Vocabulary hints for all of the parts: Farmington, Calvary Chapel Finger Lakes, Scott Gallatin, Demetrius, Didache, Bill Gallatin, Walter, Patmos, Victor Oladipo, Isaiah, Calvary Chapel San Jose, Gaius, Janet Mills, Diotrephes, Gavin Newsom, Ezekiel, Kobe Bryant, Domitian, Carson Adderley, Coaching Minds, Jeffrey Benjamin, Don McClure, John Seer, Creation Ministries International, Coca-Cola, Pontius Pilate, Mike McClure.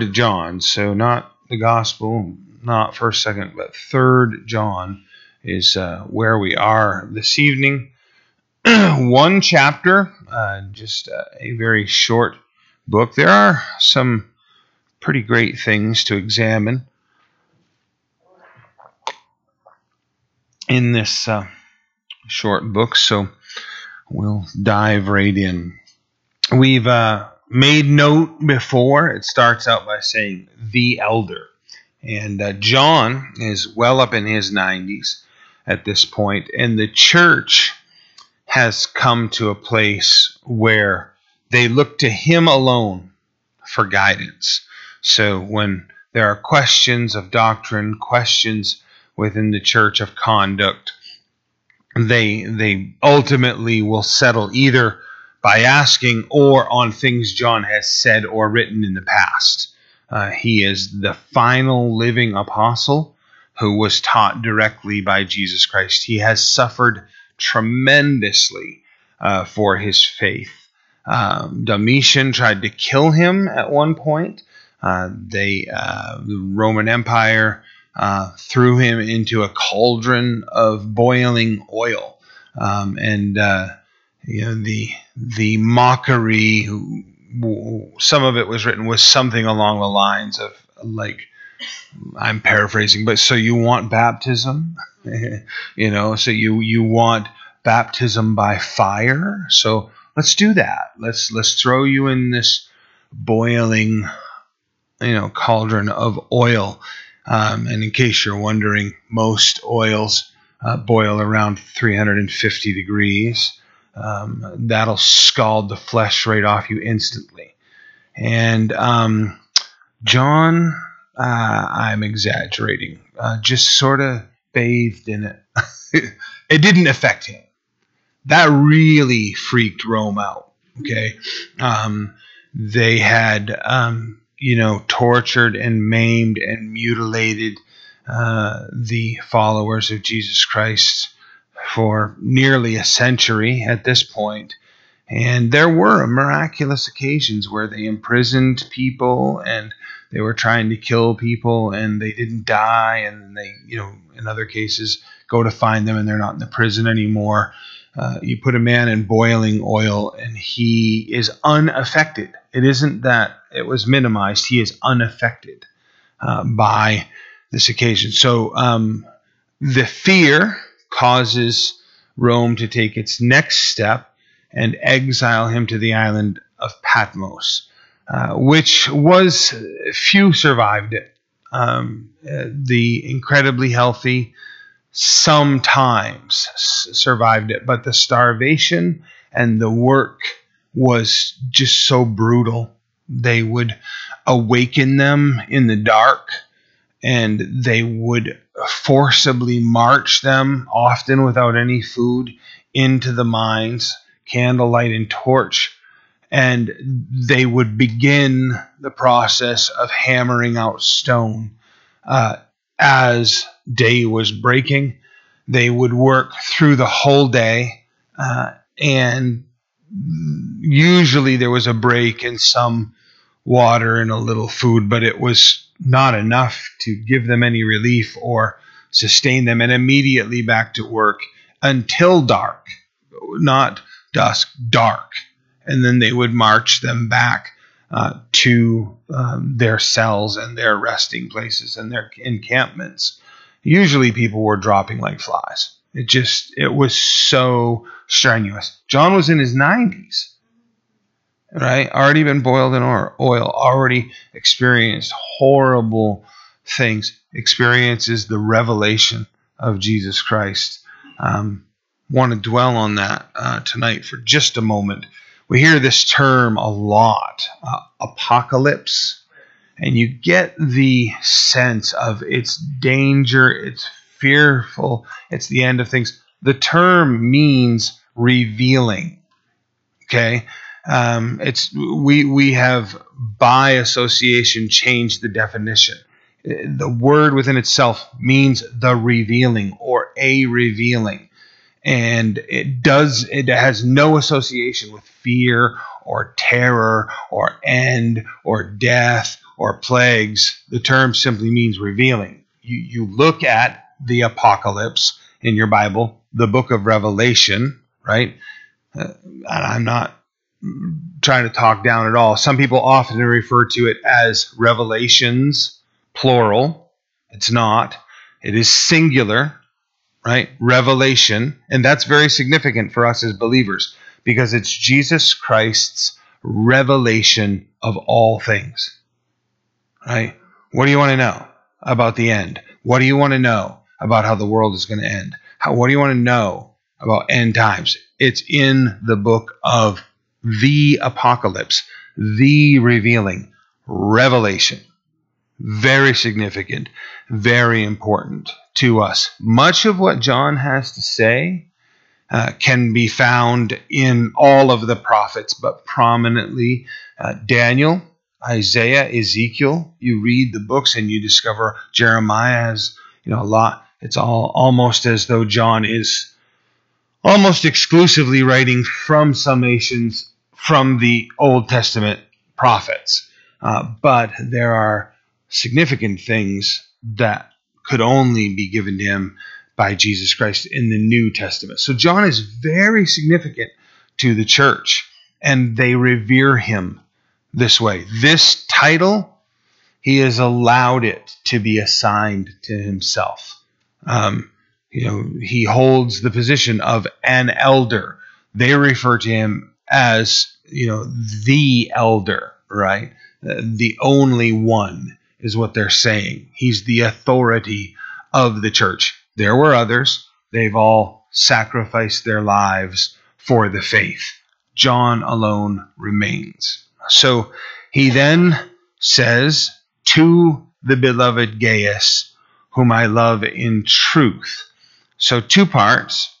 to John, so not the gospel, not 1st, 2nd, but 3rd John is where we are this evening. One chapter, just a very short book. There are some pretty great things to examine in this short book, so we'll dive right in. We've made note before. It starts out by saying, the elder. And John is well up in his 90s at this point, and the church has come to a place where they look to him alone for guidance. So when there are questions of doctrine, questions within the church of conduct, they ultimately will settle either by asking or on things John has said or written in the past. He is the final living apostle who was taught directly by Jesus Christ. He has suffered tremendously for his faith. Domitian tried to kill him at one point. The Roman Empire threw him into a cauldron of boiling oil, the mockery. Some of it was written was something along the lines of, like, I'm paraphrasing, but so you want baptism, so you want baptism by fire, so let's do that. Let's throw you in this boiling, cauldron of oil. And in case you're wondering, most oils boil around 350 degrees. That'll scald the flesh right off you instantly. And John, I'm exaggerating, just sort of bathed in it. It didn't affect him. That really freaked Rome out, okay? They had... tortured and maimed and mutilated the followers of Jesus Christ for nearly a century at this point. And there were miraculous occasions where they imprisoned people and they were trying to kill people and they didn't die. And they, in other cases, go to find them and they're not in the prison anymore. You put a man in boiling oil and he is unaffected. It isn't that it was minimized. He is unaffected by this occasion. So the fear causes Rome to take its next step and exile him to the island of Patmos, which was few survived it. The incredibly healthy sometimes survived it, but the starvation and the work was just so brutal. They would awaken them in the dark, and they would forcibly march them, often without any food, into the mines, candlelight and torch, and they would begin the process of hammering out stone as day was breaking. They would work through the whole day, and usually there was a break and some water and a little food, but it was not enough to give them any relief or sustain them, and immediately back to work until dark, not dusk, dark. And then they would march them back to their cells and their resting places and their encampments. Usually people were dropping like flies. It was so strenuous. John was in his 90s, right? Already been boiled in oil, already experienced horrible things, experiences the revelation of Jesus Christ. Want to dwell on that tonight for just a moment. We hear this term a lot, apocalypse. And you get the sense of its danger, it's fearful, it's the end of things. The term means revealing, okay? It's we have, by association, changed the definition. The word within itself means the revealing or a revealing. And it has no association with fear or terror or end or death or plagues, the term simply means revealing. You look at the apocalypse in your Bible, the book of Revelation, right? And I'm not trying to talk down at all. Some people often refer to it as revelations, plural. It's not. It is singular, right? Revelation. And that's very significant for us as believers because it's Jesus Christ's revelation of all things, right? What do you want to know about the end? What do you want to know about how the world is going to end? What do you want to know about end times? It's in the book of the apocalypse, the revealing, revelation. Very significant, very important to us. Much of what John has to say can be found in all of the prophets, but prominently Daniel, Isaiah, Ezekiel. You read the books and you discover Jeremiah has a lot. It's all almost as though John is almost exclusively writing from summations from the Old Testament prophets. But there are significant things that could only be given to him by Jesus Christ in the New Testament. So John is very significant to the church, and they revere him this way. This title, he has allowed it to be assigned to himself. He holds the position of an elder. They refer to him as, the elder, right? The only one is what they're saying. He's the authority of the church. There were others. They've all sacrificed their lives for the faith. John alone remains. So he then says to the beloved Gaius, whom I love in truth. So two parts.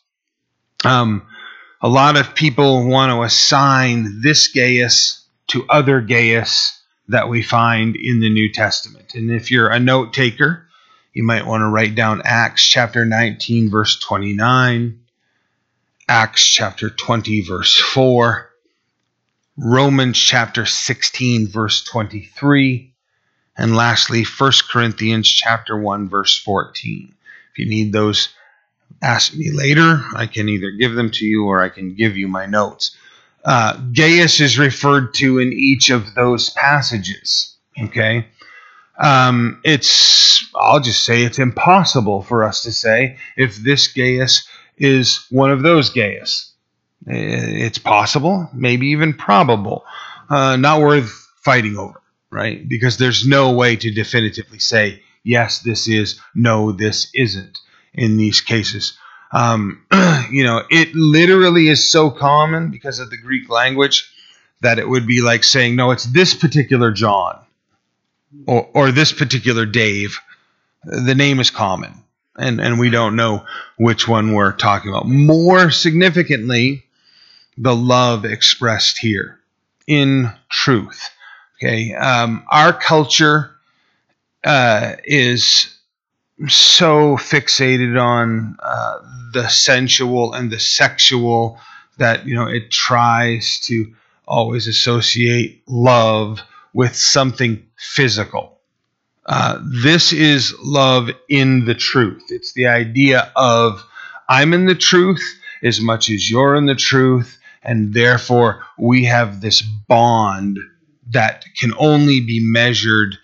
A lot of people want to assign this Gaius to other Gaius that we find in the New Testament. And if you're a note taker, you might want to write down Acts chapter 19, verse 29, Acts chapter 20, verse 4, Romans chapter 16, verse 23, and lastly, 1 Corinthians chapter 1, verse 14. If you need those, ask me later. I can either give them to you or I can give you my notes. Gaius is referred to in each of those passages. Okay, I'll just say it's impossible for us to say if this Gaius is one of those Gaius. It's possible, maybe even probable. Not worth fighting over. Right? Because there's no way to definitively say, yes, this is, no, this isn't in these cases. It literally is so common because of the Greek language that it would be like saying, no, it's this particular John or this particular Dave. The name is common, and we don't know which one we're talking about. More significantly, the love expressed here in truth. Okay, our culture is so fixated on the sensual and the sexual that it tries to always associate love with something physical. This is love in the truth. It's the idea of I'm in the truth as much as you're in the truth, and therefore we have this bond that can only be measured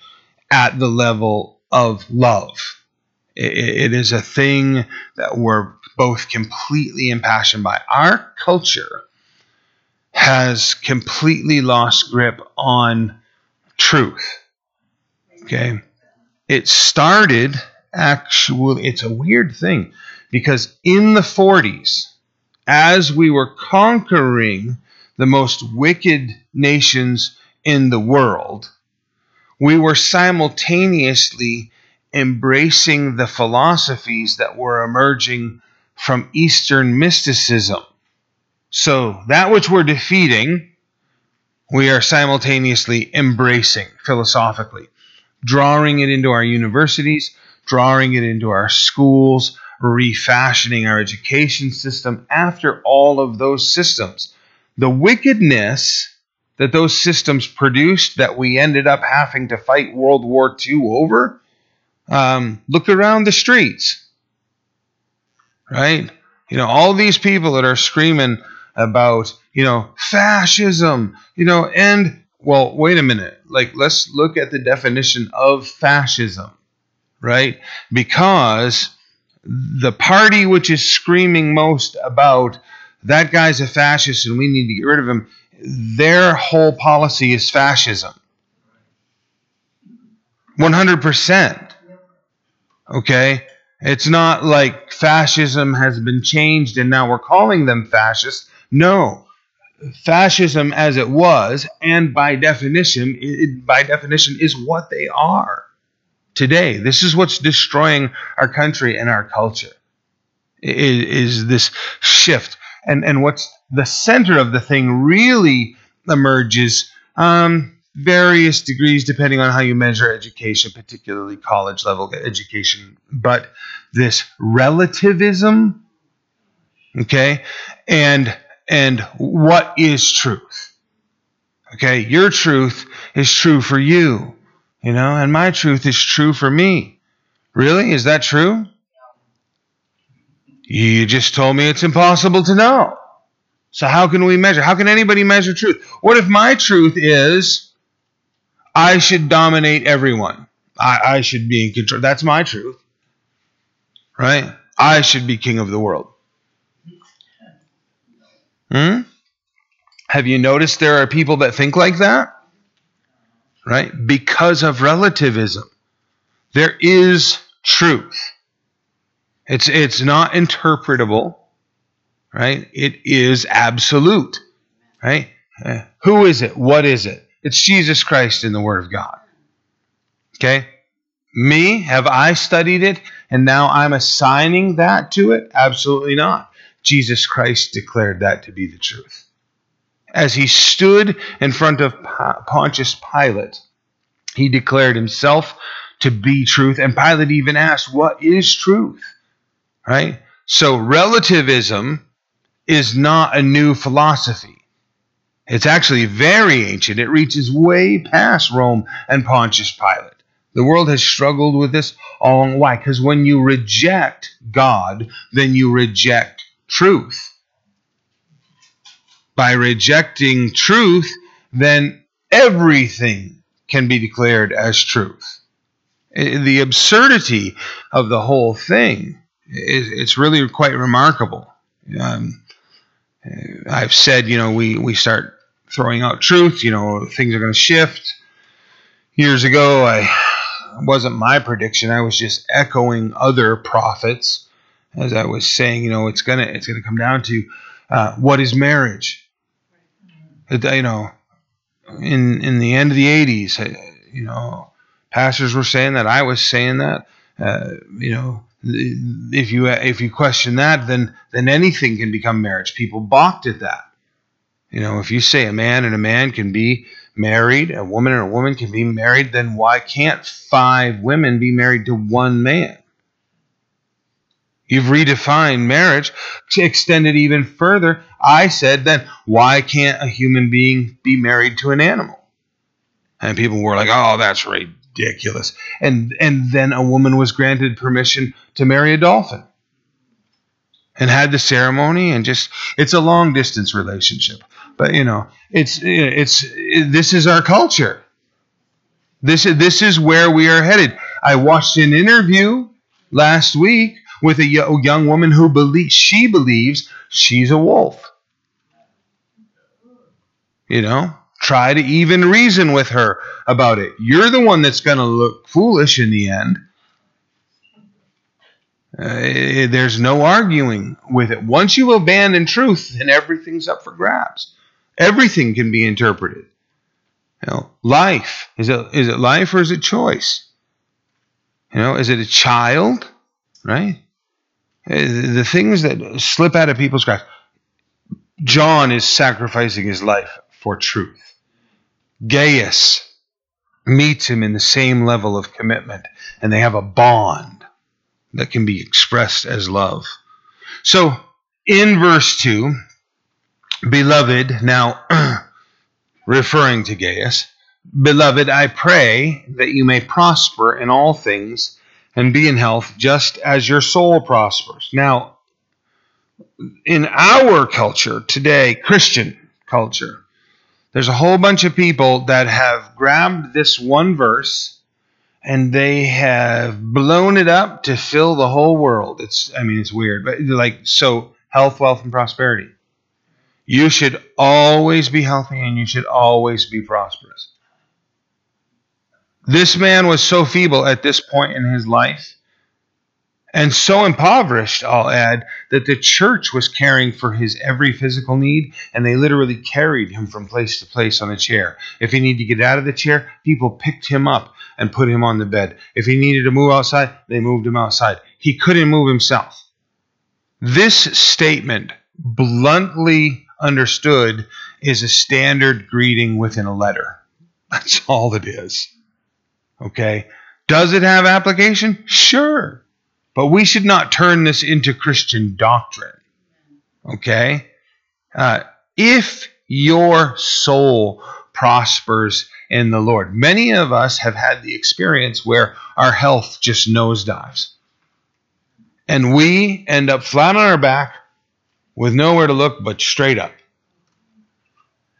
at the level of love. It is a thing that we're both completely impassioned by. Our culture has completely lost grip on truth. Okay. It started actually, it's a weird thing because in the 40s, as we were conquering the most wicked nations in the world, we were simultaneously embracing the philosophies that were emerging from Eastern mysticism. So that which we're defeating, we are simultaneously embracing philosophically, drawing it into our universities, drawing it into our schools, refashioning our education system after all of those systems. The wickedness that those systems produced that we ended up having to fight World War II over, look around the streets, right? You know, all these people that are screaming about, you know, fascism, you know, and, well, wait a minute. Like, let's look at the definition of fascism, right? Because the party which is screaming most about that guy's a fascist and we need to get rid of him, their whole policy is fascism. 100%. Okay? It's not like fascism has been changed and now we're calling them fascists. No. Fascism as it was, and by definition is what they are today. This is what's destroying our country and our culture, is this shift. And what's the center of the thing really emerges, various degrees depending on how you measure education, particularly college level education. But this relativism, okay, and what is truth? Okay, your truth is true for you, you know, and my truth is true for me. Really? Is that true? You just told me it's impossible to know. So how can we measure? How can anybody measure truth? What if my truth is I should dominate everyone? I should be in control. That's my truth, right? I should be king of the world. Have you noticed there are people that think like that? Right? Because of relativism. There is truth. It's not interpretable, right? It is absolute, right? Who is it? What is it? It's Jesus Christ in the Word of God. Okay? Me? Have I studied it? And now I'm assigning that to it? Absolutely not. Jesus Christ declared that to be the truth. As he stood in front of Pontius Pilate, he declared himself to be truth. And Pilate even asked, what is truth? Right? So relativism is not a new philosophy. It's actually very ancient. It reaches way past Rome and Pontius Pilate. The world has struggled with this all along. Why? Because when you reject God, then you reject truth. By rejecting truth, then everything can be declared as truth. The absurdity of the whole thing, it's really quite remarkable. I've said, you know, we start throwing out truth, you know, things are going to shift. Years ago, it wasn't my prediction. I was just echoing other prophets. As I was saying, you know, it's gonna come down to what is marriage? You know, in the end of the 80s, you know, pastors were saying that. I was saying that. You know, if you question that, then anything can become marriage. People balked at that. You know, if you say a man and a man can be married, a woman and a woman can be married, then why can't 5 women be married to 1 man? You've redefined marriage to extend it even further. I said, then why can't a human being be married to an animal? And people were like, oh, that's ridiculous. Ridiculous. And then a woman was granted permission to marry a dolphin and had the ceremony, and just, it's a long distance relationship. But you know, this is our culture. This is where we are headed. I watched an interview last week with a young woman who believes she's a wolf. You know? Try to even reason with her about it. You're the one that's going to look foolish in the end. There's no arguing with it. Once you abandon truth, then everything's up for grabs. Everything can be interpreted. You know, life. Is it life or is it choice? You know, is it a child? Right? The things that slip out of people's grasp. John is sacrificing his life for truth. Gaius meets him in the same level of commitment, and they have a bond that can be expressed as love. So in verse 2, beloved, now referring to Gaius, "Beloved, I pray that you may prosper in all things and be in health just as your soul prospers." Now, in our culture today, Christian culture, there's a whole bunch of people that have grabbed this one verse and they have blown it up to fill the whole world. It's weird, but so health, wealth, and prosperity. You should always be healthy and you should always be prosperous. This man was so feeble at this point in his life and so impoverished, I'll add, that the church was caring for his every physical need, and they literally carried him from place to place on a chair. If he needed to get out of the chair, people picked him up and put him on the bed. If he needed to move outside, they moved him outside. He couldn't move himself. This statement, bluntly understood, is a standard greeting within a letter. That's all it is. Okay? Does it have application? Sure. But we should not turn this into Christian doctrine. Okay? If your soul prospers in the Lord. Many of us have had the experience where our health just nosedives. And we end up flat on our back with nowhere to look but straight up.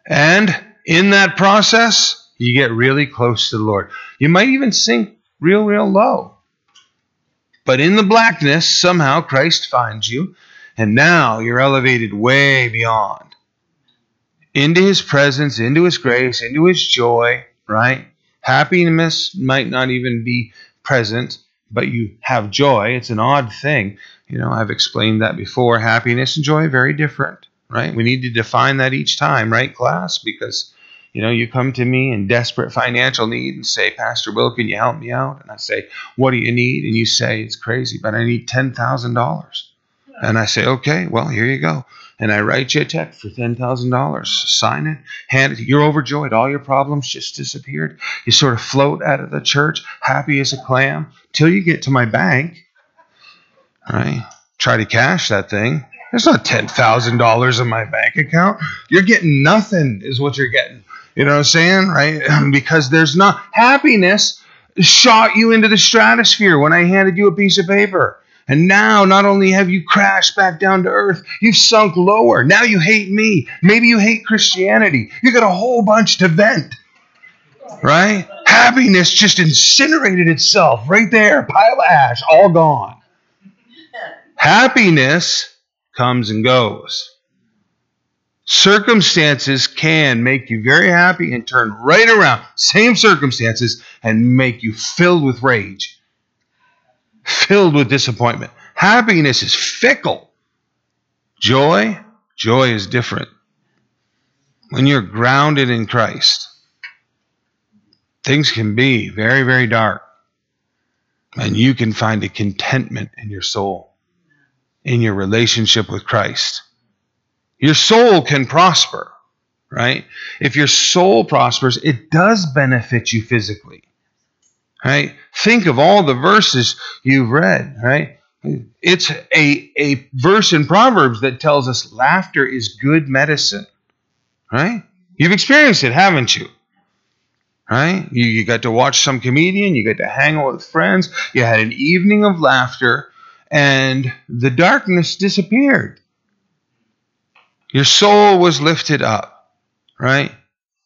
And in that process, you get really close to the Lord. You might even sink real, real low. But in the blackness, somehow Christ finds you, and now you're elevated way beyond. Into his presence, into his grace, into his joy, right? Happiness might not even be present, but you have joy. It's an odd thing. I've explained that before. Happiness and joy are very different, right? We need to define that each time, right, class? Because, you come to me in desperate financial need and say, "Pastor Will, can you help me out?" And I say, "What do you need?" And you say, "It's crazy, but I need $10,000. And I say, "Okay, well, here you go." And I write you a check for $10,000. Sign it, hand it. You're overjoyed. All your problems just disappeared. You sort of float out of the church, happy as a clam, till you get to my bank. Right? Try to cash that thing. There's not $10,000 in my bank account. You're getting nothing is what you're getting. You know what I'm saying? Right? Because there's not happiness shot you into the stratosphere when I handed you a piece of paper. And now not only have you crashed back down to earth, you've sunk lower. Now you hate me. Maybe you hate Christianity. You got a whole bunch to vent. Right? Happiness just incinerated itself right there. Pile of ash. All gone. Happiness comes and goes. Circumstances can make you very happy and turn right around, same circumstances, and make you filled with rage, filled with disappointment. Happiness is fickle. Joy is different. When you're grounded in Christ, things can be very, very dark, and you can find a contentment in your soul, in your relationship with Christ. Your soul can prosper, right? If your soul prospers, it does benefit you physically, right? Think of all the verses you've read, right? It's a verse in Proverbs that tells us laughter is good medicine, right? You've experienced it, haven't you? Right? You got to watch some comedian, you got to hang out with friends, you had an evening of laughter, and the darkness disappeared. Your soul was lifted up, right?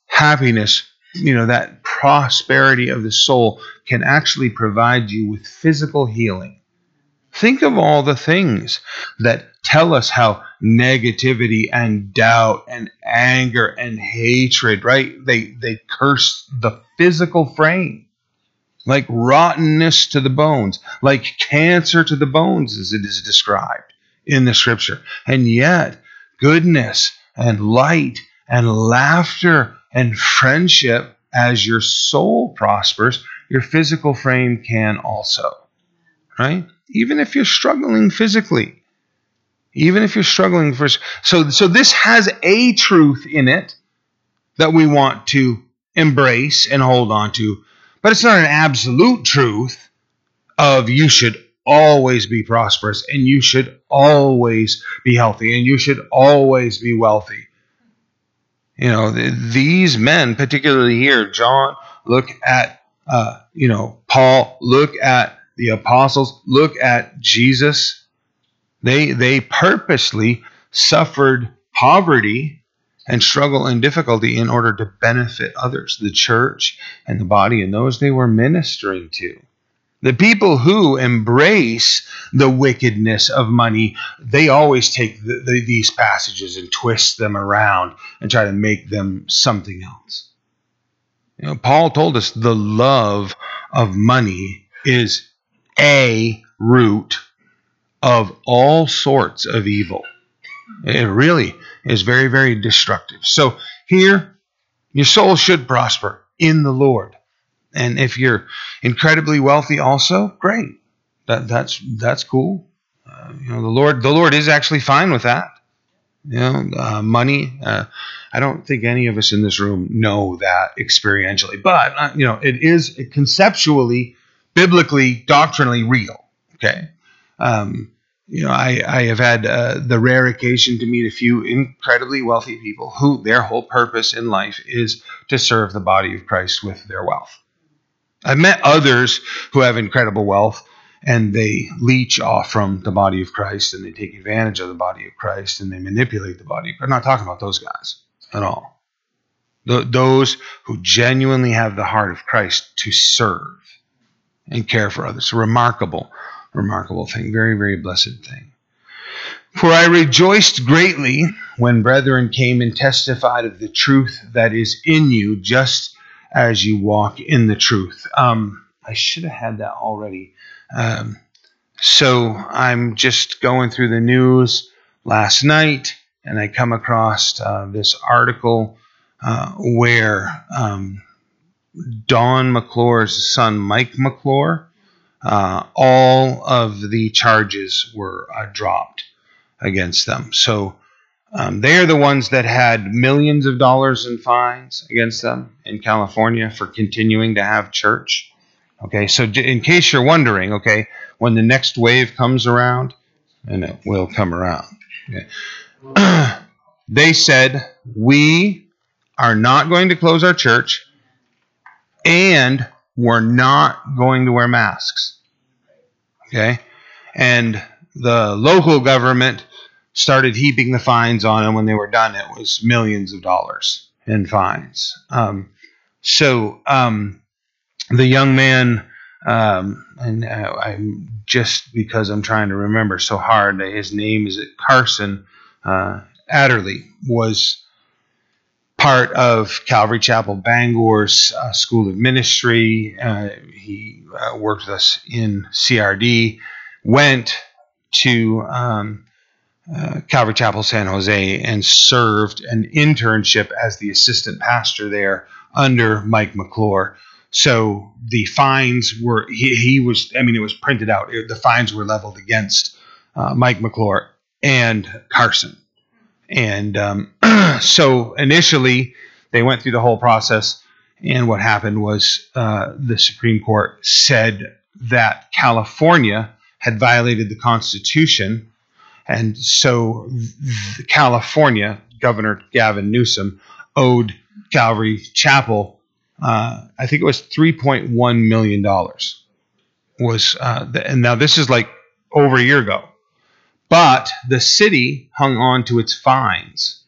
Happiness, that prosperity of the soul can actually provide you with physical healing. Think of all the things that tell us how negativity and doubt and anger and hatred, right? They curse the physical frame. Like rottenness to the bones, like cancer to the bones, as it is described in the scripture. And yet, goodness and light and laughter and friendship, as your soul prospers, your physical frame can also, right? Even if you're struggling physically, even if you're struggling for... So this has a truth in it that we want to embrace and hold on to. But it's not an absolute truth of you should always be prosperous and you should always be healthy and you should always be wealthy. You know, these men, particularly here, John, look at, Paul, look at the apostles, look at Jesus. They purposely suffered poverty and struggle and difficulty in order to benefit others, the church and the body and those they were ministering to. The people who embrace the wickedness of money, they always take these passages and twist them around and try to make them something else. You know, Paul told us the love of money is a root of all sorts of evil. It really is very, very destructive. So here, your soul should prosper in the Lord. And if you're incredibly wealthy also, great. That's cool. The Lord is actually fine with that. Money, I don't think any of us in this room know that experientially. But, it is conceptually, biblically, doctrinally real. Okay? I have had the rare occasion to meet a few incredibly wealthy people who their whole purpose in life is to serve the body of Christ with their wealth. I've met others who have incredible wealth, and they leech off from the body of Christ, and they take advantage of the body of Christ, and they manipulate the body. I'm not talking about those guys at all. Those who genuinely have the heart of Christ to serve and care for others. Remarkable thing. Very, very blessed thing. For I rejoiced greatly when brethren came and testified of the truth that is in you, just as you walk in the truth. I should have had that already. So I'm just going through the news last night, and I come across this article where Don McClure's son, Mike McClure, all of the charges were dropped against them. So they are the ones that had millions of dollars in fines against them in California for continuing to have church. Okay, so in case you're wondering, okay, when the next wave comes around, and it will come around, okay, they said, we are not going to close our church, and we're not going to wear masks. Okay? And the local government started heaping the fines on them. When they were done, it was millions of dollars in fines. The young man, and I'm just because I'm trying to remember so hard, his name is Carson Adderley, was part of Calvary Chapel Bangor's School of Ministry. He worked with us in CRD, went to Calvary Chapel San Jose, and served an internship as the assistant pastor there under Mike McClure. So the fines were, it was printed out. The fines were leveled against Mike McClure and Carson. And so initially, they went through the whole process, and what happened was the Supreme Court said that California had violated the Constitution, and so California, Governor Gavin Newsom, owed Calvary Chapel, I think it was $3.1 million. And now this is like over a year ago. But the city hung on to its fines,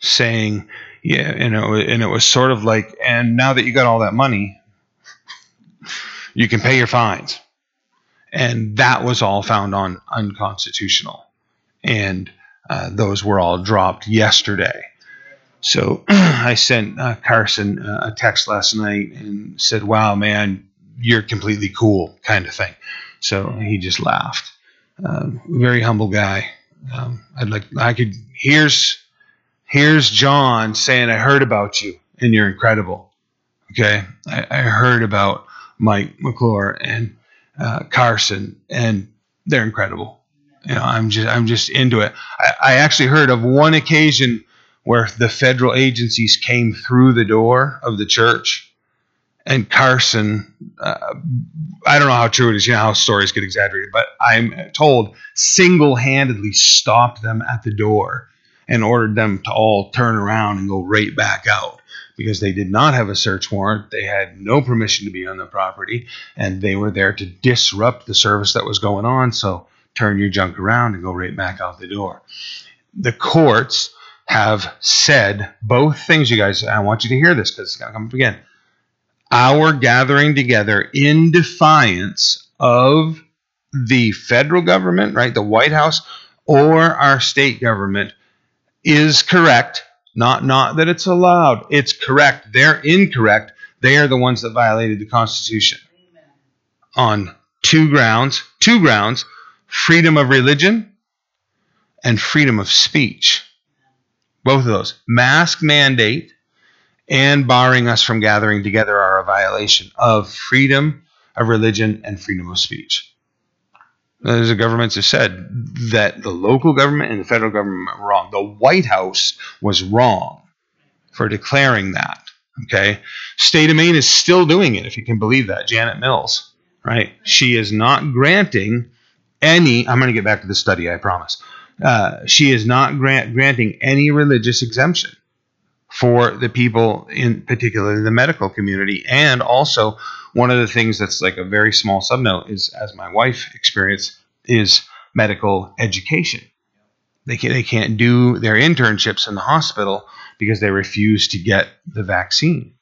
saying, and it was sort of like, and now that you got all that money, you can pay your fines. And that was all found on unconstitutional. And those were all dropped yesterday. So I sent Carson a text last night and said, wow, man, you're completely cool, kind of thing. So he just laughed. Very humble guy. Here's John saying, I heard about you and you're incredible. Okay. I heard about Mike McClure and, Carson, and they're incredible. I'm just into it. I actually heard of one occasion where the federal agencies came through the door of the church, and Carson, I don't know how true it is, how stories get exaggerated, but I'm told single-handedly stopped them at the door and ordered them to all turn around and go right back out because they did not have a search warrant. They had no permission to be on the property, and they were there to disrupt the service that was going on. So turn your junk around and go right back out the door. The courts have said both things, you guys. I want you to hear this because it's going to come up again. Our gathering together in defiance of the federal government, right, the White House, or our state government is correct. Not that it's allowed. It's correct. They're incorrect. They are the ones that violated the Constitution. Amen. On two grounds, freedom of religion and freedom of speech. Both of those. Mask mandate and barring us from gathering together are a violation of freedom of religion and freedom of speech. There's governments that said that the local government and the federal government were wrong. The White House was wrong for declaring that. Okay, state of Maine is still doing it, if you can believe that. Janet Mills, right? She is not granting any. I'm going to get back to the study, I promise. She is not granting any religious exemption for the people, in particularly the medical community. And also, one of the things that's like a very small subnote is, as my wife experienced, is medical education. They can't do their internships in the hospital because they refuse to get the vaccine.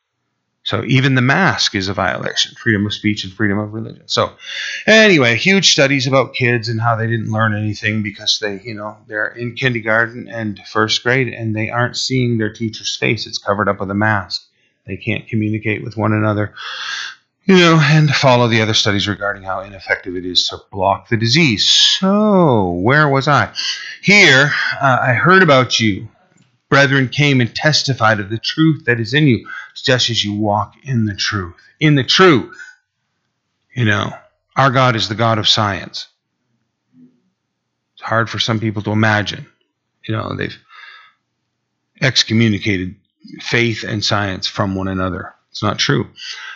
So even the mask is a violation, freedom of speech and freedom of religion. So anyway, huge studies about kids and how they didn't learn anything because they, they're in kindergarten and first grade and they aren't seeing their teacher's face. It's covered up with a mask. They can't communicate with one another, and follow the other studies regarding how ineffective it is to block the disease. So where was I? Here, I heard about you. Brethren came and testified of the truth that is in you, just as you walk in the truth. In the truth. Our God is the God of science. It's hard for some people to imagine. They've excommunicated faith and science from one another. It's not true.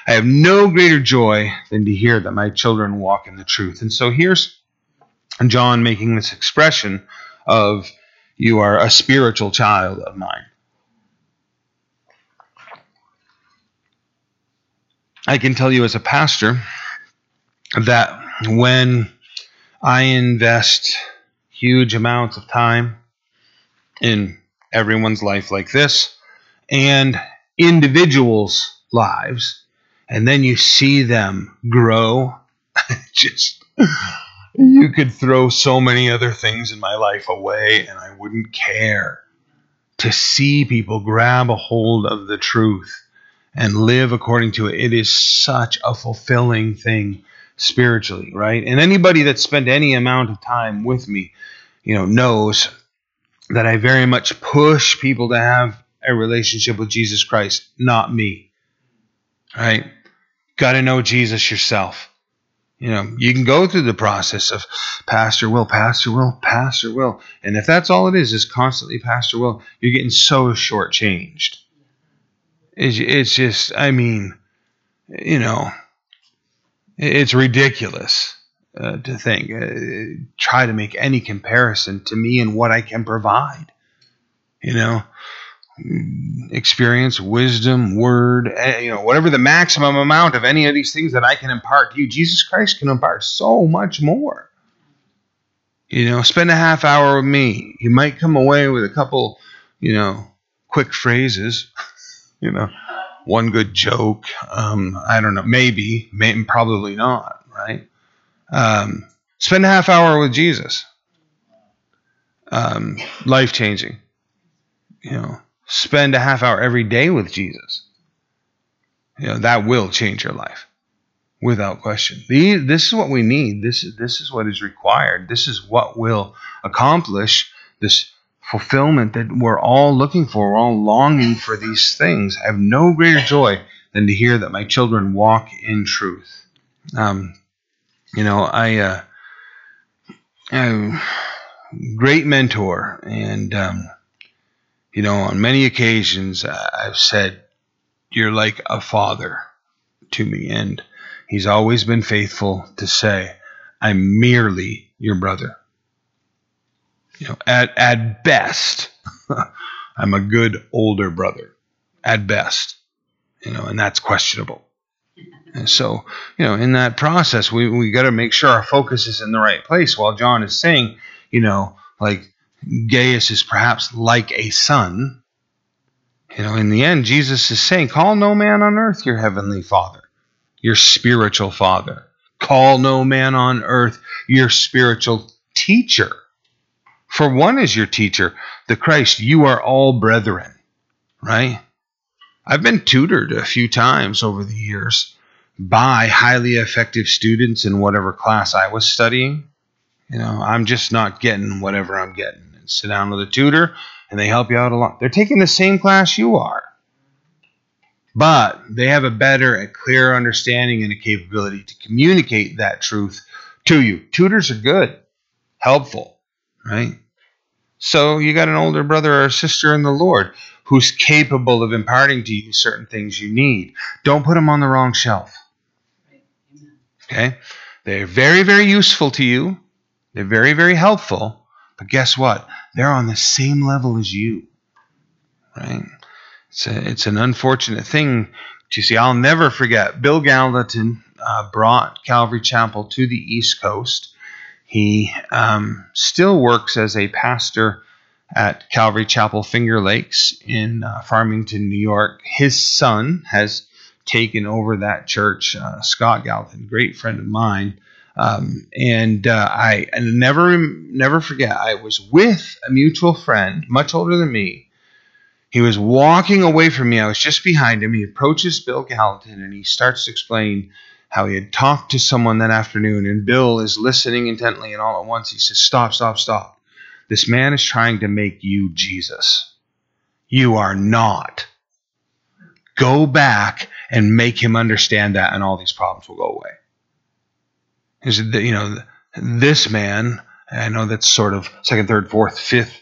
I have no greater joy than to hear that my children walk in the truth. And so here's John making this expression of, you are a spiritual child of mine. I can tell you as a pastor that when I invest huge amounts of time in everyone's life like this and individuals' lives, and then you see them grow, you could throw so many other things in my life away and I wouldn't care. To see people grab a hold of the truth and live according to it, it is such a fulfilling thing spiritually, right? And anybody that spent any amount of time with me, knows that I very much push people to have a relationship with Jesus Christ, not me, right? Got to know Jesus yourself. You can go through the process of Pastor Will. And if that's all it is constantly Pastor Will, you're getting so shortchanged. It's just, it's ridiculous to think. Try to make any comparison to me and what I can provide. Experience, wisdom, word, whatever the maximum amount of any of these things that I can impart to you, Jesus Christ can impart so much more. Spend a half hour with me. You might come away with a couple, quick phrases, one good joke. I don't know, maybe, probably not, right? Spend a half hour with Jesus. Life-changing. Spend a half hour every day with Jesus. That will change your life without question. This is what we need. This is what is required. This is what will accomplish this fulfillment that we're all looking for. We're all longing for these things. I have no greater joy than to hear that my children walk in truth. I have a great mentor, and on many occasions, I've said, you're like a father to me. And he's always been faithful to say, I'm merely your brother. you know, at best, I'm a good older brother, at best, you know, and that's questionable. And so, you know, in that process, we got to make sure our focus is in the right place. While John is saying, you know, like Gaius is perhaps like a son, you know, in the end, Jesus is saying, call no man on earth your heavenly Father, your spiritual Father. Call no man on earth your spiritual teacher. For one is your teacher, the Christ. You are all brethren, right? I've been tutored a few times over the years by highly effective students in whatever class I was studying. You know, I'm just not getting whatever I'm getting. And sit down with a tutor, and they help you out a lot. They're taking the same class you are, but they have a better and clearer understanding and a capability to communicate that truth to you. Tutors are good, helpful, right? So you got an older brother or sister in the Lord who's capable of imparting to you certain things you need. Don't put them on the wrong shelf. Okay? They're very, very useful to you. They're very, very helpful. But guess what? They're on the same level as you, right? It's an unfortunate thing to see. I'll never forget. Bill Gallatin brought Calvary Chapel to the East Coast. He still works as a pastor at Calvary Chapel Finger Lakes in Farmington, New York. His son has taken over that church, Scott Gallatin, great friend of mine. I never forget, I was with a mutual friend, much older than me. He was walking away from me. I was just behind him. He approaches Bill Gallatin, and he starts to explain how he had talked to someone that afternoon, and Bill is listening intently, and all at once he says, stop. This man is trying to make you Jesus. You are not. Go back and make him understand that, and all these problems will go away. He said, you know, this man, I know that's sort of second, third, fourth, fifth,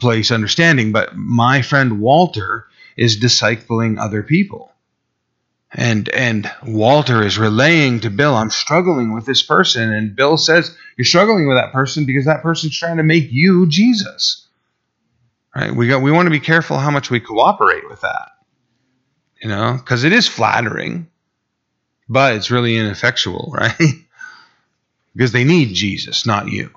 place understanding, but my friend Walter is discipling other people, and Walter is relaying to Bill, I'm struggling with this person, and Bill says, you're struggling with that person because that person's trying to make you Jesus. Right? We want to be careful how much we cooperate with that, you know, because it is flattering, but it's really ineffectual, right? Because they need Jesus, not you.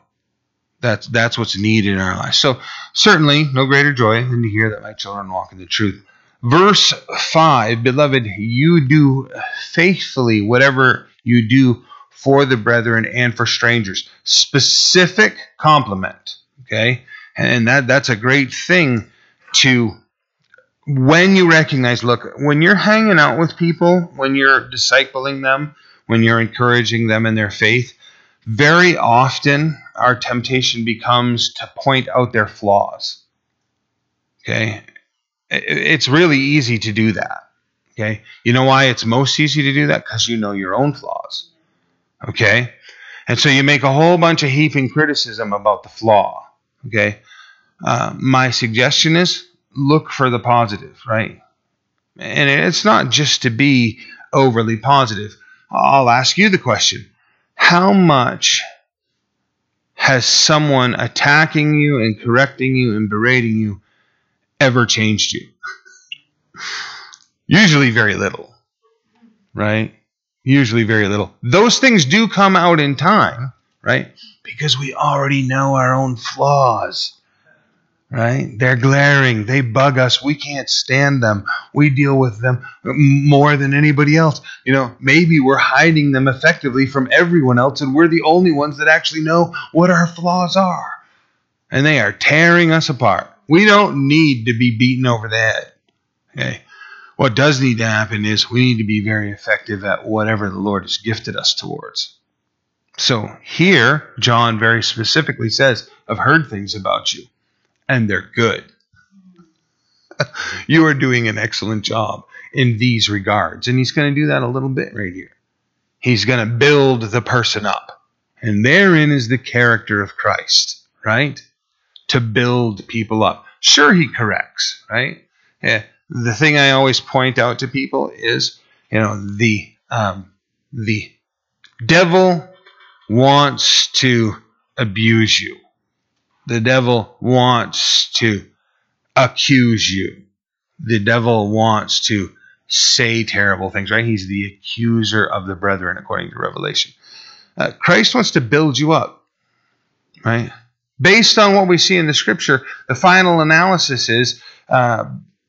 That's what's needed in our lives. So certainly no greater joy than to hear that my children walk in the truth. Verse 5, beloved, you do faithfully whatever you do for the brethren and for strangers. Specific compliment, okay? And that's a great thing to, when you recognize, look, when you're hanging out with people, when you're discipling them, when you're encouraging them in their faith, very often our temptation becomes to point out their flaws. Okay? It's really easy to do that. Okay? You know why it's most easy to do that? Because you know your own flaws. Okay? And so you make a whole bunch of heaping criticism about the flaw. Okay? My suggestion is look for the positive, right? And it's not just to be overly positive. I'll ask you the question. How much has someone attacking you and correcting you and berating you ever changed you? Usually very little, right? Usually very little. Those things do come out in time, right? Because we already know our own flaws, right? They're glaring. They bug us. We can't stand them. We deal with them more than anybody else. You know, maybe we're hiding them effectively from everyone else, and we're the only ones that actually know what our flaws are. And they are tearing us apart. We don't need to be beaten over the head. Okay? What does need to happen is we need to be very effective at whatever the Lord has gifted us towards. So here, John very specifically says, I've heard things about you. And they're good. You are doing an excellent job in these regards. And he's going to do that a little bit right here. He's going to build the person up. And therein is the character of Christ, right? To build people up. Sure, he corrects, right? Yeah. The thing I always point out to people is, you know, the devil wants to abuse you. The devil wants to accuse you. The devil wants to say terrible things, right? He's the accuser of the brethren, according to Revelation. Christ wants to build you up, right? Based on what we see in the Scripture, the final analysis is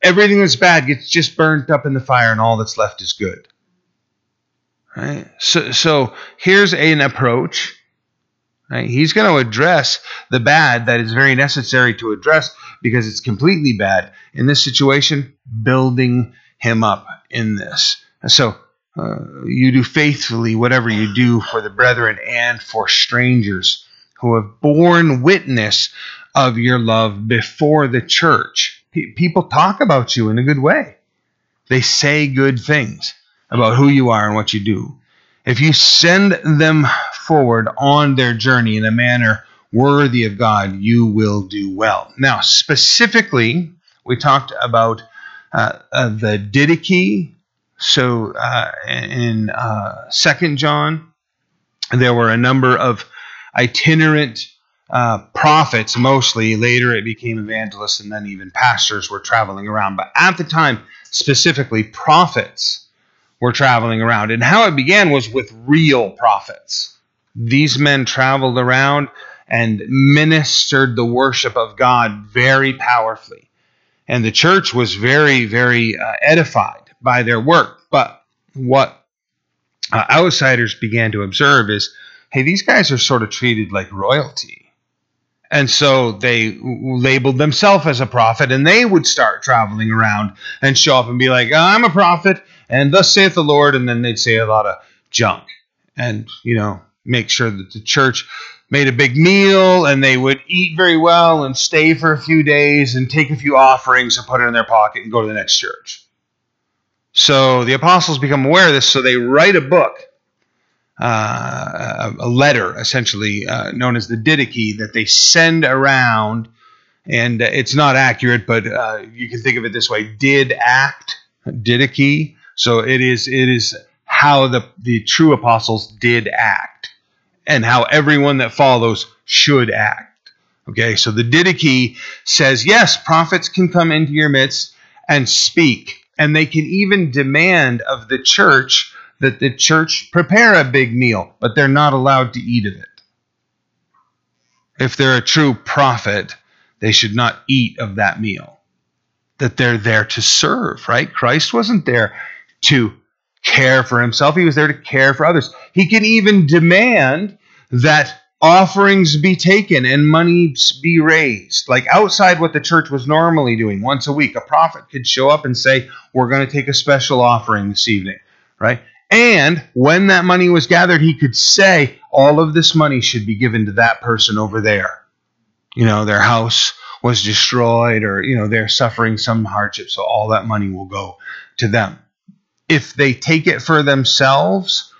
everything that's bad gets just burnt up in the fire, and all that's left is good. Right? So here's an approach. Right? He's going to address the bad that is very necessary to address because it's completely bad. In this situation, building him up in this. So you do faithfully whatever you do for the brethren and for strangers who have borne witness of your love before the church. People talk about you in a good way. They say good things about who you are and what you do. If you send them forward on their journey in a manner worthy of God, you will do well. Now, specifically, we talked about the Didache. So in 2 John, there were a number of itinerant prophets, mostly. Later it became evangelists, and then even pastors were traveling around. But at the time, specifically, prophets were traveling around. And how it began was with real prophets. These men traveled around and ministered the worship of God very powerfully. And the church was very, very edified by their work. But what outsiders began to observe is, hey, these guys are sort of treated like royalty. And so they labeled themselves as a prophet, and they would start traveling around and show up and be like, I'm a prophet, and thus saith the Lord, and then they'd say a lot of junk and, you know, make sure that the church made a big meal, and they would eat very well and stay for a few days and take a few offerings and put it in their pocket and go to the next church. So the apostles become aware of this, so they write a book. A letter, essentially, known as the Didache, that they send around, and it's not accurate, but you can think of it this way: Didache. So it is how the true apostles did act, and how everyone that follows should act. Okay, so the Didache says, yes, prophets can come into your midst and speak, and they can even demand of the church that the church prepare a big meal, but they're not allowed to eat of it. If they're a true prophet, they should not eat of that meal, that they're there to serve, right? Christ wasn't there to care for himself. He was there to care for others. He can even demand that offerings be taken and monies be raised, like outside what the church was normally doing once a week. A prophet could show up and say, we're going to take a special offering this evening, right? And when that money was gathered, he could say, all of this money should be given to that person over there. You know, their house was destroyed, or, you know, they're suffering some hardship, so all that money will go to them. If they take it for themselves,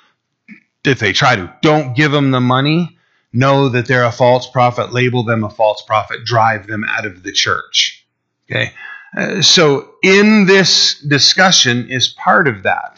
if they try to, don't give them the money, know that they're a false prophet, label them a false prophet, drive them out of the church. Okay? So in this discussion is part of that.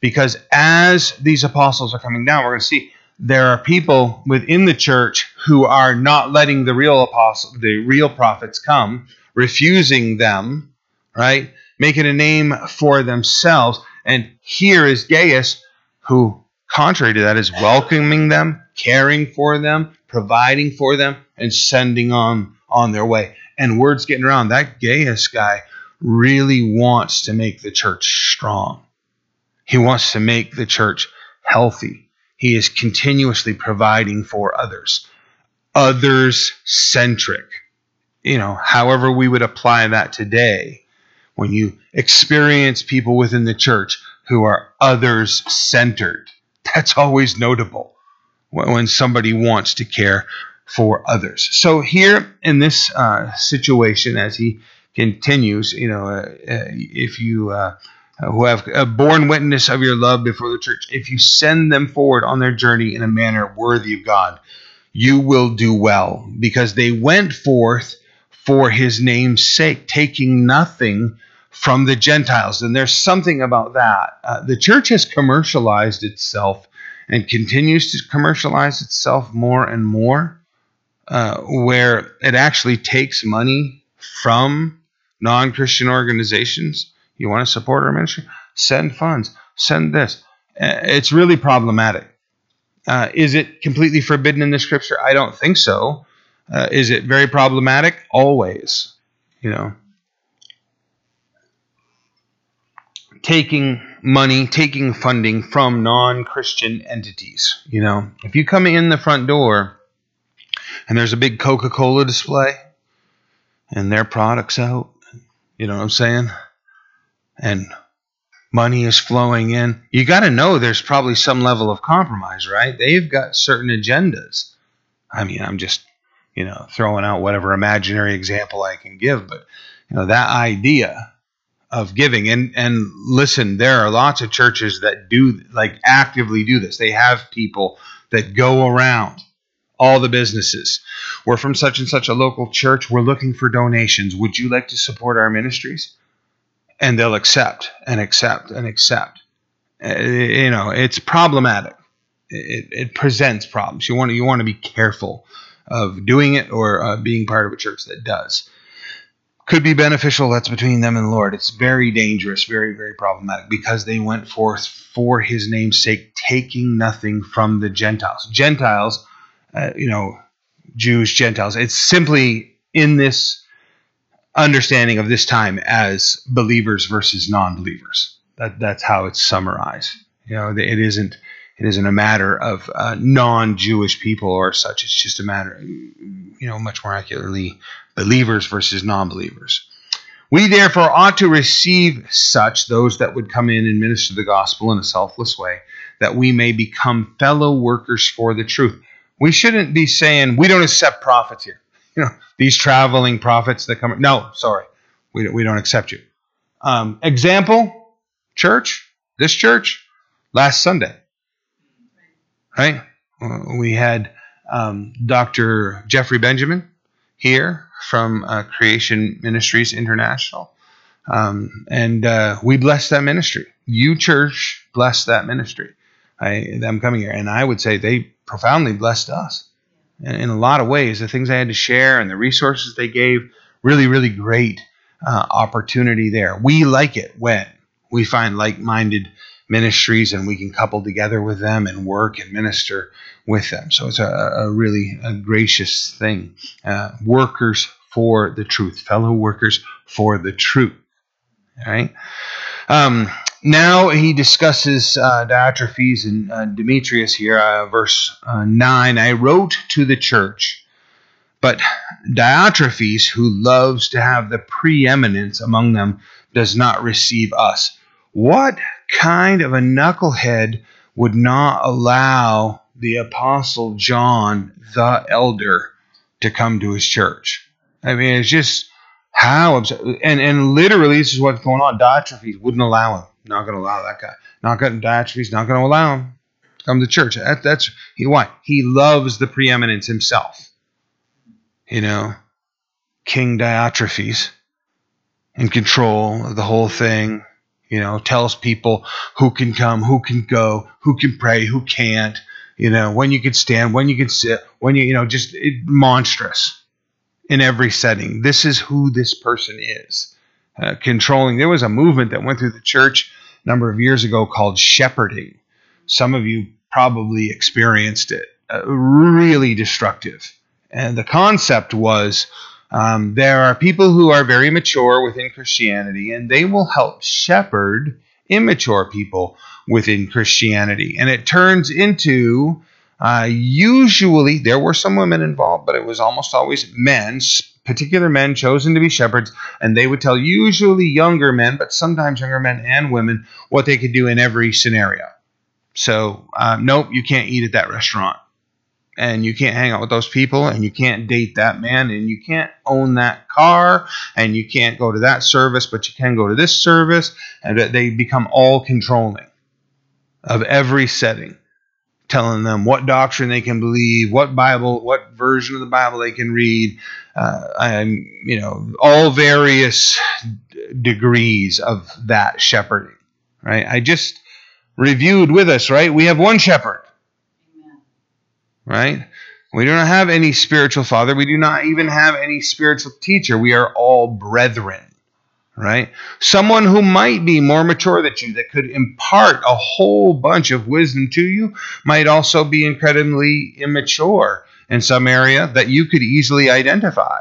Because as these apostles are coming down, we're going to see there are people within the church who are not letting the real apostles, the real prophets come, refusing them, right? Making a name for themselves. And here is Gaius, who, contrary to that, is welcoming them, caring for them, providing for them, and sending on their way. And word's getting around, that Gaius guy really wants to make the church strong. He wants to make the church healthy. He is continuously providing for others. Others-centric. You know, however we would apply that today, when you experience people within the church who are others-centered, that's always notable when somebody wants to care for others. So here in this situation, as he continues, you know, if you... who have borne witness of your love before the church, if you send them forward on their journey in a manner worthy of God, you will do well, because they went forth for his name's sake, taking nothing from the Gentiles. And there's something about that. The church has commercialized itself and continues to commercialize itself more and more. where it actually takes money from non-Christian organizations. You want to support our ministry? Send funds. Send this. It's really problematic. Is it completely forbidden in the scripture? I don't think so. Is it very problematic? Always, you know. Taking money, taking funding from non-Christian entities, you know. If you come in the front door and there's a big Coca-Cola display and their products out, you know what I'm saying? And money is flowing in. You got to know there's probably some level of compromise, right? They've got certain agendas. I mean, I'm just, you know, throwing out whatever imaginary example I can give, but you know, that idea of giving, and listen, there are lots of churches that do, like, actively do this. They have people that go around all the businesses. We're from such and such a local church. We're looking for donations. Would you like to support our ministries? And they'll accept and accept and accept. You know, it's problematic. It presents problems. You want to be careful of doing it or being part of a church that does. Could be beneficial. That's between them and the Lord. It's very dangerous, very, very problematic, because they went forth for his name's sake, taking nothing from the Gentiles. Gentiles, you know, Jews, Gentiles. It's simply in this understanding of this time as believers versus non-believers. That's how it's summarized. You know, it isn't a matter of non-Jewish people or such. It's just a matter of, you know, much more accurately, believers versus non-believers. We therefore ought to receive such, those that would come in and minister the gospel in a selfless way, that we may become fellow workers for the truth. We shouldn't be saying, we don't accept prophets here. You know, these traveling prophets that come. No, sorry. We don't accept you. Example, church, this church, last Sunday. Right? We had Dr. Jeffrey Benjamin here from Creation Ministries International. And we blessed that ministry. You, church, blessed that ministry. Them coming here. And I would say they profoundly blessed us. In a lot of ways, the things I had to share and the resources they gave, really, really great opportunity there. We like it when we find like-minded ministries and we can couple together with them and work and minister with them. So it's a really gracious thing. Workers for the truth, fellow workers for the truth. All right. Now he discusses Diotrephes and Demetrius here, verse 9. I wrote to the church, but Diotrephes, who loves to have the preeminence among them, does not receive us. What kind of a knucklehead would not allow the Apostle John, the elder, to come to his church? I mean, it's just how absurd. And literally, this is what's going on. Diotrephes wouldn't allow him. Not going to allow that guy. Diotrephes not going to allow him to come to church. That's why. He loves the preeminence himself. You know, King Diotrephes in control of the whole thing. You know, tells people who can come, who can go, who can pray, who can't. You know, when you can stand, when you can sit, when you know, just monstrous in every setting. This is who this person is. Controlling. There was a movement that went through the church a number of years ago called shepherding. Some of you probably experienced it. Really destructive. And the concept was there are people who are very mature within Christianity, and they will help shepherd immature people within Christianity. And it turns into usually, there were some women involved, but it was almost always men, particular men chosen to be shepherds, and they would tell usually younger men, but sometimes younger men and women, what they could do in every scenario. So, nope, you can't eat at that restaurant, and you can't hang out with those people, and you can't date that man, and you can't own that car, and you can't go to that service, but you can go to this service, and they become all controlling of every setting, telling them what doctrine they can believe, what Bible, what version of the Bible they can read, and, you know, all various degrees of that shepherding, right? I just reviewed with us, right? We have one shepherd, right? We do not have any spiritual father. We do not even have any spiritual teacher. We are all brethren, right? Someone who might be more mature than you, that could impart a whole bunch of wisdom to you, might also be incredibly immature in some area that you could easily identify.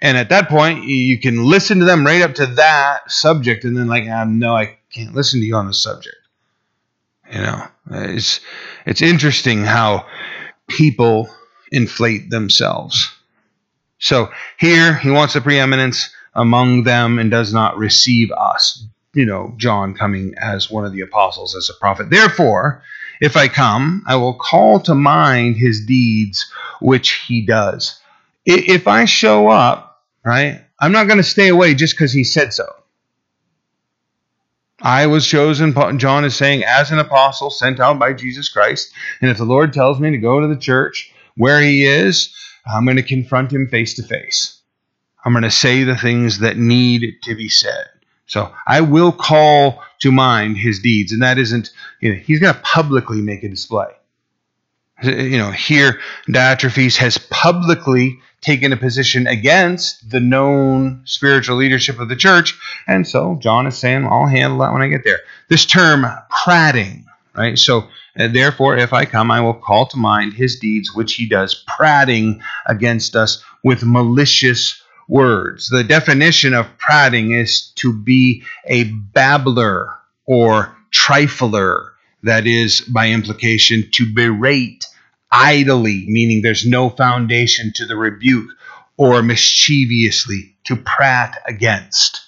And at that point, you can listen to them right up to that subject, and then like, no, I can't listen to you on the subject. You know, it's interesting how people inflate themselves. So here he wants the preeminence among them and does not receive us. You know, John coming as one of the apostles, as a prophet. Therefore, if I come, I will call to mind his deeds, which he does. If I show up, right, I'm not going to stay away just because he said so. I was chosen, John is saying, as an apostle sent out by Jesus Christ. And if the Lord tells me to go to the church where he is, I'm going to confront him face to face. I'm going to say the things that need to be said. So I will call to mind his deeds. And that isn't, you know, he's going to publicly make a display. You know, here Diotrephes has publicly taken a position against the known spiritual leadership of the church. And so John is saying, I'll handle that when I get there. This term, prating, right? So, therefore, if I come, I will call to mind his deeds, which he does, prating against us with malicious words. The definition of prating is to be a babbler or trifler. That is, by implication, to berate idly, meaning there's no foundation to the rebuke, or mischievously, to prate against.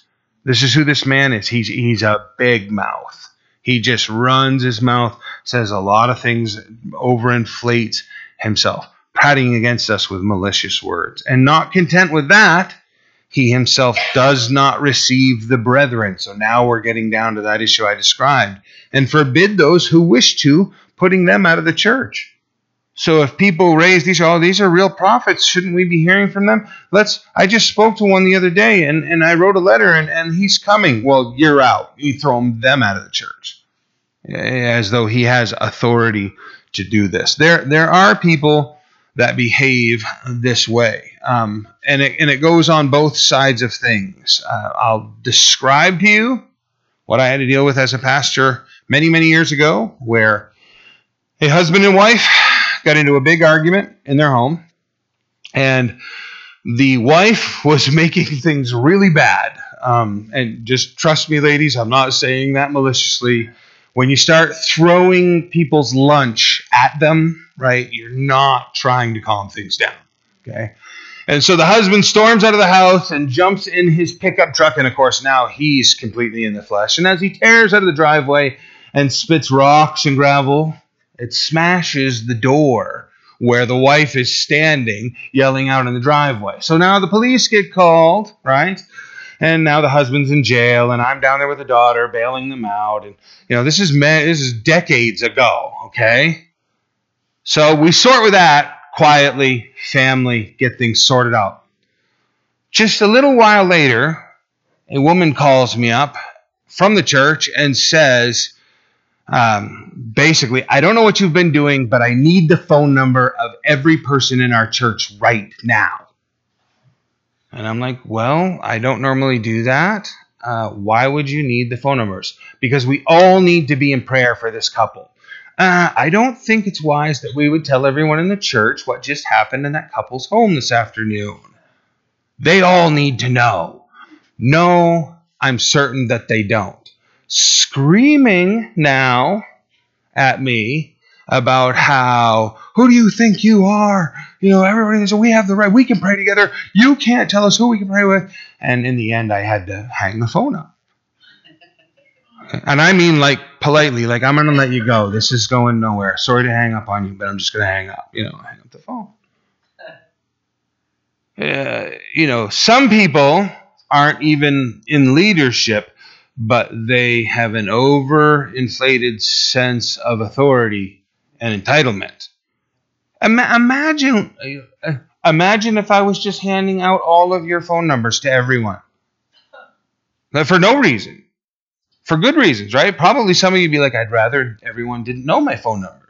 This is who this man is. He's a big mouth. He just runs his mouth, says a lot of things, overinflates himself, prating against us with malicious words. And not content with that, he himself does not receive the brethren. So now we're getting down to that issue I described. And forbid those who wish to, putting them out of the church. So if people raise these are real prophets, shouldn't we be hearing from them? I just spoke to one the other day, and I wrote a letter, and he's coming. Well, you're out. You throw them out of the church. As though he has authority to do this. There are people that behave this way. And it goes on both sides of things. I'll describe to you what I had to deal with as a pastor many, many years ago, where a husband and wife got into a big argument in their home, and the wife was making things really bad. And just trust me, ladies, I'm not saying that maliciously. When you start throwing people's lunch at them, right, you're not trying to calm things down, okay? And so the husband storms out of the house and jumps in his pickup truck, and of course now he's completely in the flesh. And as he tears out of the driveway and spits rocks and gravel, it smashes the door where the wife is standing, yelling out in the driveway. So now the police get called, right? And now the husband's in jail, and I'm down there with the daughter, bailing them out. And you know, this is decades ago, okay? So we sort with that quietly, family, get things sorted out. Just a little while later, a woman calls me up from the church and says, basically, I don't know what you've been doing, but I need the phone number of every person in our church right now. And I'm like, well, I don't normally do that. Why would you need the phone numbers? Because we all need to be in prayer for this couple. I don't think it's wise that we would tell everyone in the church what just happened in that couple's home this afternoon. They all need to know. No, I'm certain that they don't. Screaming now at me about how, who do you think you are? You know, everybody says, we have the right, we can pray together. You can't tell us who we can pray with. And in the end, I had to hang the phone up. And I mean, like, politely, like, I'm going to let you go. This is going nowhere. Sorry to hang up on you, but I'm just going to hang up. You know, hang up the phone. You know, some people aren't even in leadership, but they have an overinflated sense of authority and entitlement. Imagine if I was just handing out all of your phone numbers to everyone. For no reason. For good reasons, right? Probably some of you would be like, I'd rather everyone didn't know my phone number.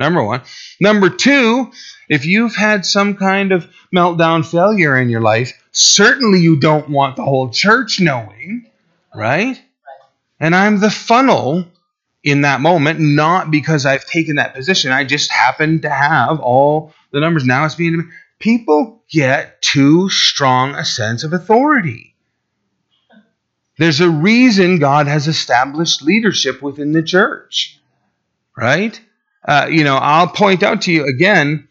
number one. Number two, if you've had some kind of meltdown failure in your life, certainly you don't want the whole church knowing, right? And I'm the funnel in that moment, not because I've taken that position. I just happen to have all the numbers. Now it's being... People get too strong a sense of authority. There's a reason God has established leadership within the church, right? I'll point out to you again,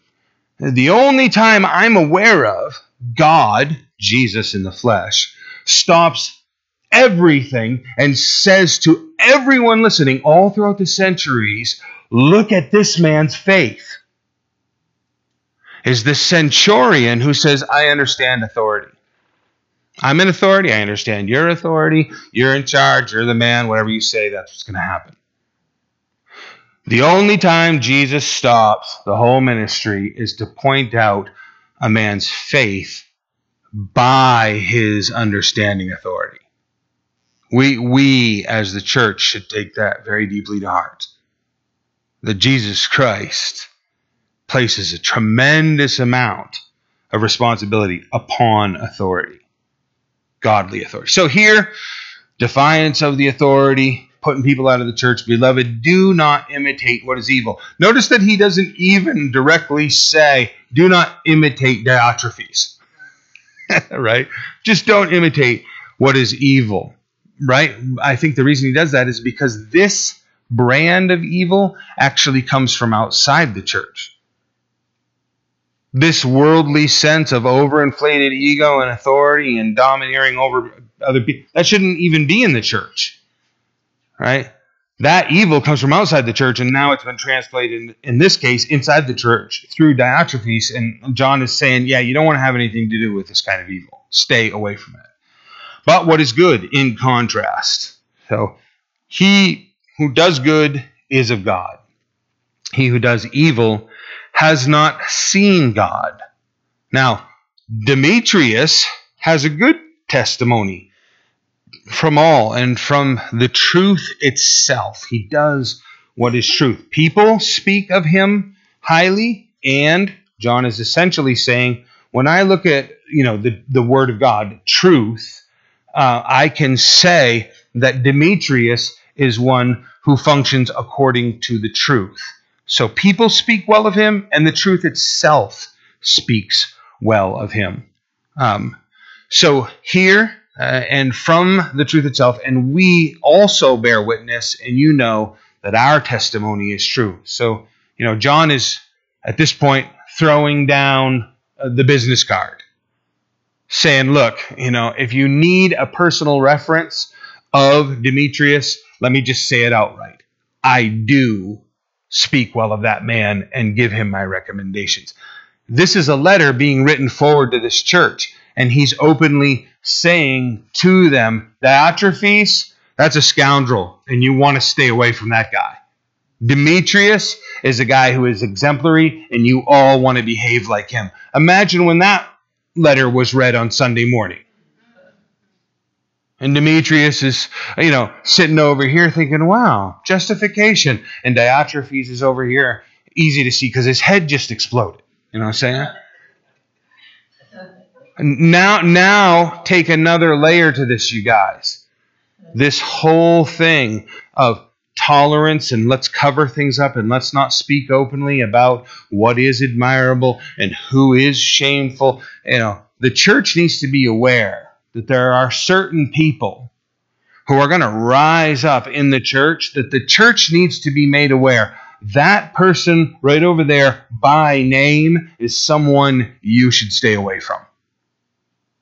the only time I'm aware of God, Jesus in the flesh, stops everything and says to everyone listening all throughout the centuries, look at this man's faith, is the centurion who says, I understand authority. I'm in authority. I understand your authority. You're in charge. You're the man. Whatever you say, that's what's going to happen. The only time Jesus stops the whole ministry is to point out a man's faith by his understanding authority. We as the church should take that very deeply to heart. That Jesus Christ places a tremendous amount of responsibility upon authority, godly authority. So here, defiance of the authority, putting people out of the church. Beloved, do not imitate what is evil. Notice that he doesn't even directly say, do not imitate Diotrephes, right? Just don't imitate what is evil, right? I think the reason he does that is because this brand of evil actually comes from outside the church. This worldly sense of overinflated ego and authority and domineering over other people, that shouldn't even be in the church, right? That evil comes from outside the church, and now it's been translated, in this case, inside the church through Diotrephes, and John is saying, yeah, you don't want to have anything to do with this kind of evil. Stay away from it. But what is good in contrast? So he who does good is of God. He who does evil has not seen God. Now, Demetrius has a good testimony from all and from the truth itself. He does what is truth. People speak of him highly, and John is essentially saying, when I look at the Word of God, truth, I can say that Demetrius is one who functions according to the truth. So people speak well of him, and the truth itself speaks well of him. So here, and from the truth itself, and we also bear witness, and you know that our testimony is true. So, John is, at this point, throwing down the business card, saying, look, if you need a personal reference of Demetrius, let me just say it outright. I do speak well of that man and give him my recommendations. This is a letter being written forward to this church, and he's openly saying to them, Diotrephes, that's a scoundrel, and you want to stay away from that guy. Demetrius is a guy who is exemplary, and you all want to behave like him. Imagine when that letter was read on Sunday morning. And Demetrius is, sitting over here thinking, wow, justification. And Diotrephes is over here, easy to see because his head just exploded. You know what I'm saying? Now take another layer to this, you guys. This whole thing of tolerance and let's cover things up and let's not speak openly about what is admirable and who is shameful. The church needs to be aware that there are certain people who are going to rise up in the church, that the church needs to be made aware. That person right over there by name is someone you should stay away from.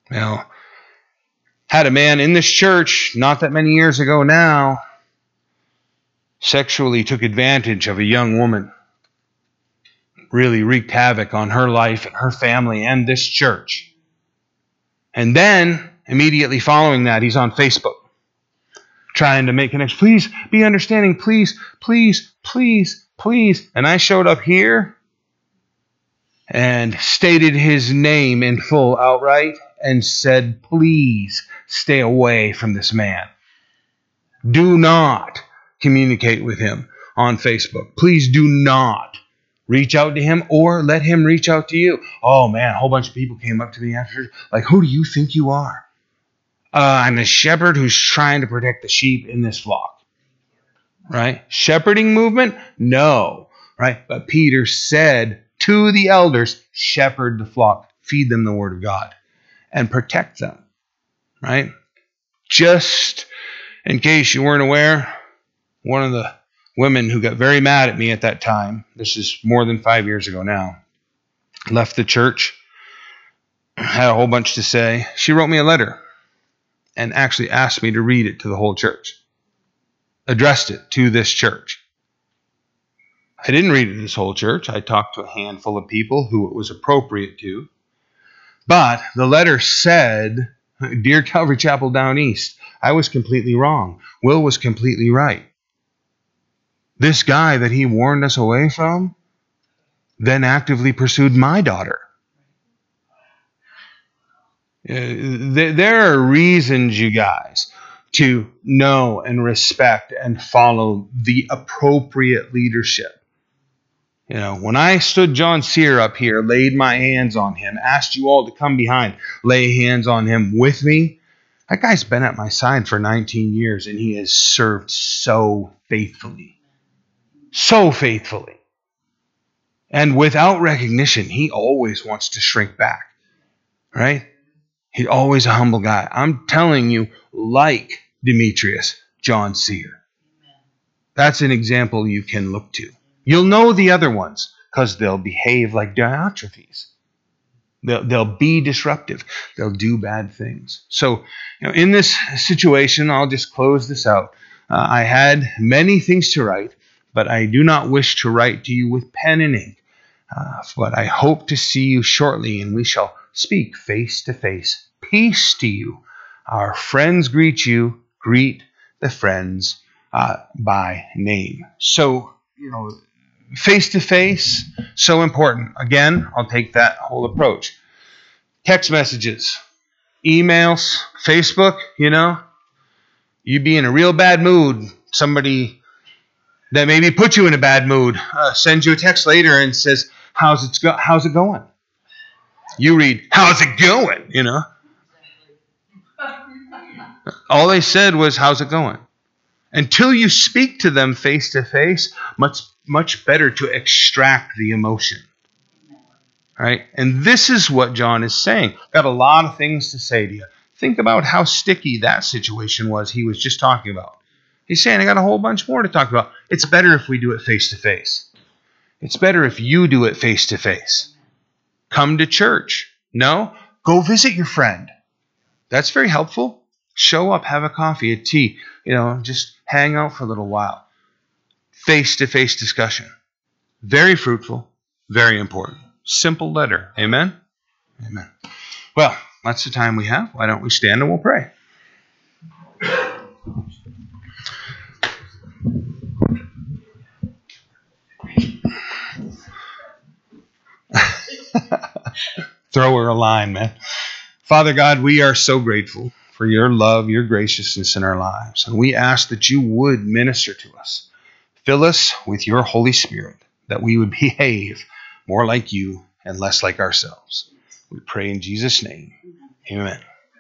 Now, had a man in this church not that many years ago now sexually took advantage of a young woman. Really wreaked havoc on her life and her family and this church. And then, immediately following that, he's on Facebook trying to make connections. Please be understanding. Please, please, please, please. And I showed up here and stated his name in full outright and said, please stay away from this man. Do not communicate with him on Facebook. Please do not Reach out to him or let him reach out to you. Oh, man, a whole bunch of people came up to me after church. Like, who do you think you are? I'm a shepherd who's trying to protect the sheep in this flock. Right? Shepherding movement? No. Right? But Peter said to the elders, shepherd the flock. Feed them the word of God and protect them. Right? Just in case you weren't aware, one of the women who got very mad at me at that time, this is more than 5 years ago now, left the church, had a whole bunch to say. She wrote me a letter and actually asked me to read it to the whole church, addressed it to this church. I didn't read it to this whole church. I talked to a handful of people who it was appropriate to, but the letter said, Dear Calvary Chapel Down East, I was completely wrong. Will was completely right. This guy that he warned us away from then actively pursued my daughter. There are reasons, you guys, to know and respect and follow the appropriate leadership. You know, when I stood John Seer up here, laid my hands on him, asked you all to come behind, lay hands on him with me, that guy's been at my side for 19 years, and he has served so faithfully. So faithfully. And without recognition, he always wants to shrink back. Right? He's always a humble guy. I'm telling you, like Demetrius, John Seer. That's an example you can look to. You'll know the other ones because they'll behave like Diotrephes. They'll be disruptive. They'll do bad things. So, you know, in this situation, I'll just close this out. I had many things to write, but I do not wish to write to you with pen and ink. But I hope to see you shortly, and we shall speak face to face. Peace to you. Our friends greet you. Greet the friends by name. So, you know, face to face, so important. Again, I'll take that whole approach. Text messages, emails, Facebook, you know. You be in a real bad mood. Somebody that maybe put you in a bad mood, sends you a text later and says, how's it going? You read, how's it going? You know, all they said was, how's it going? Until you speak to them face to face, much better to extract the emotion. Right? And this is what John is saying. Got a lot of things to say to you. Think about how sticky that situation was he was just talking about. He's saying, I got a whole bunch more to talk about. It's better if we do it face-to-face. It's better if you do it face-to-face. Come to church. No? Go visit your friend. That's very helpful. Show up, have a coffee, a tea. You know, just hang out for a little while. Face-to-face discussion. Very fruitful. Very important. Simple letter. Amen? Amen. Well, that's the time we have. Why don't we stand and we'll pray. Throw her a line, man. Father God, we are so grateful for your love, your graciousness in our lives. And we ask that you would minister to us. Fill us with your Holy Spirit, that we would behave more like you and less like ourselves. We pray in Jesus' name. Amen.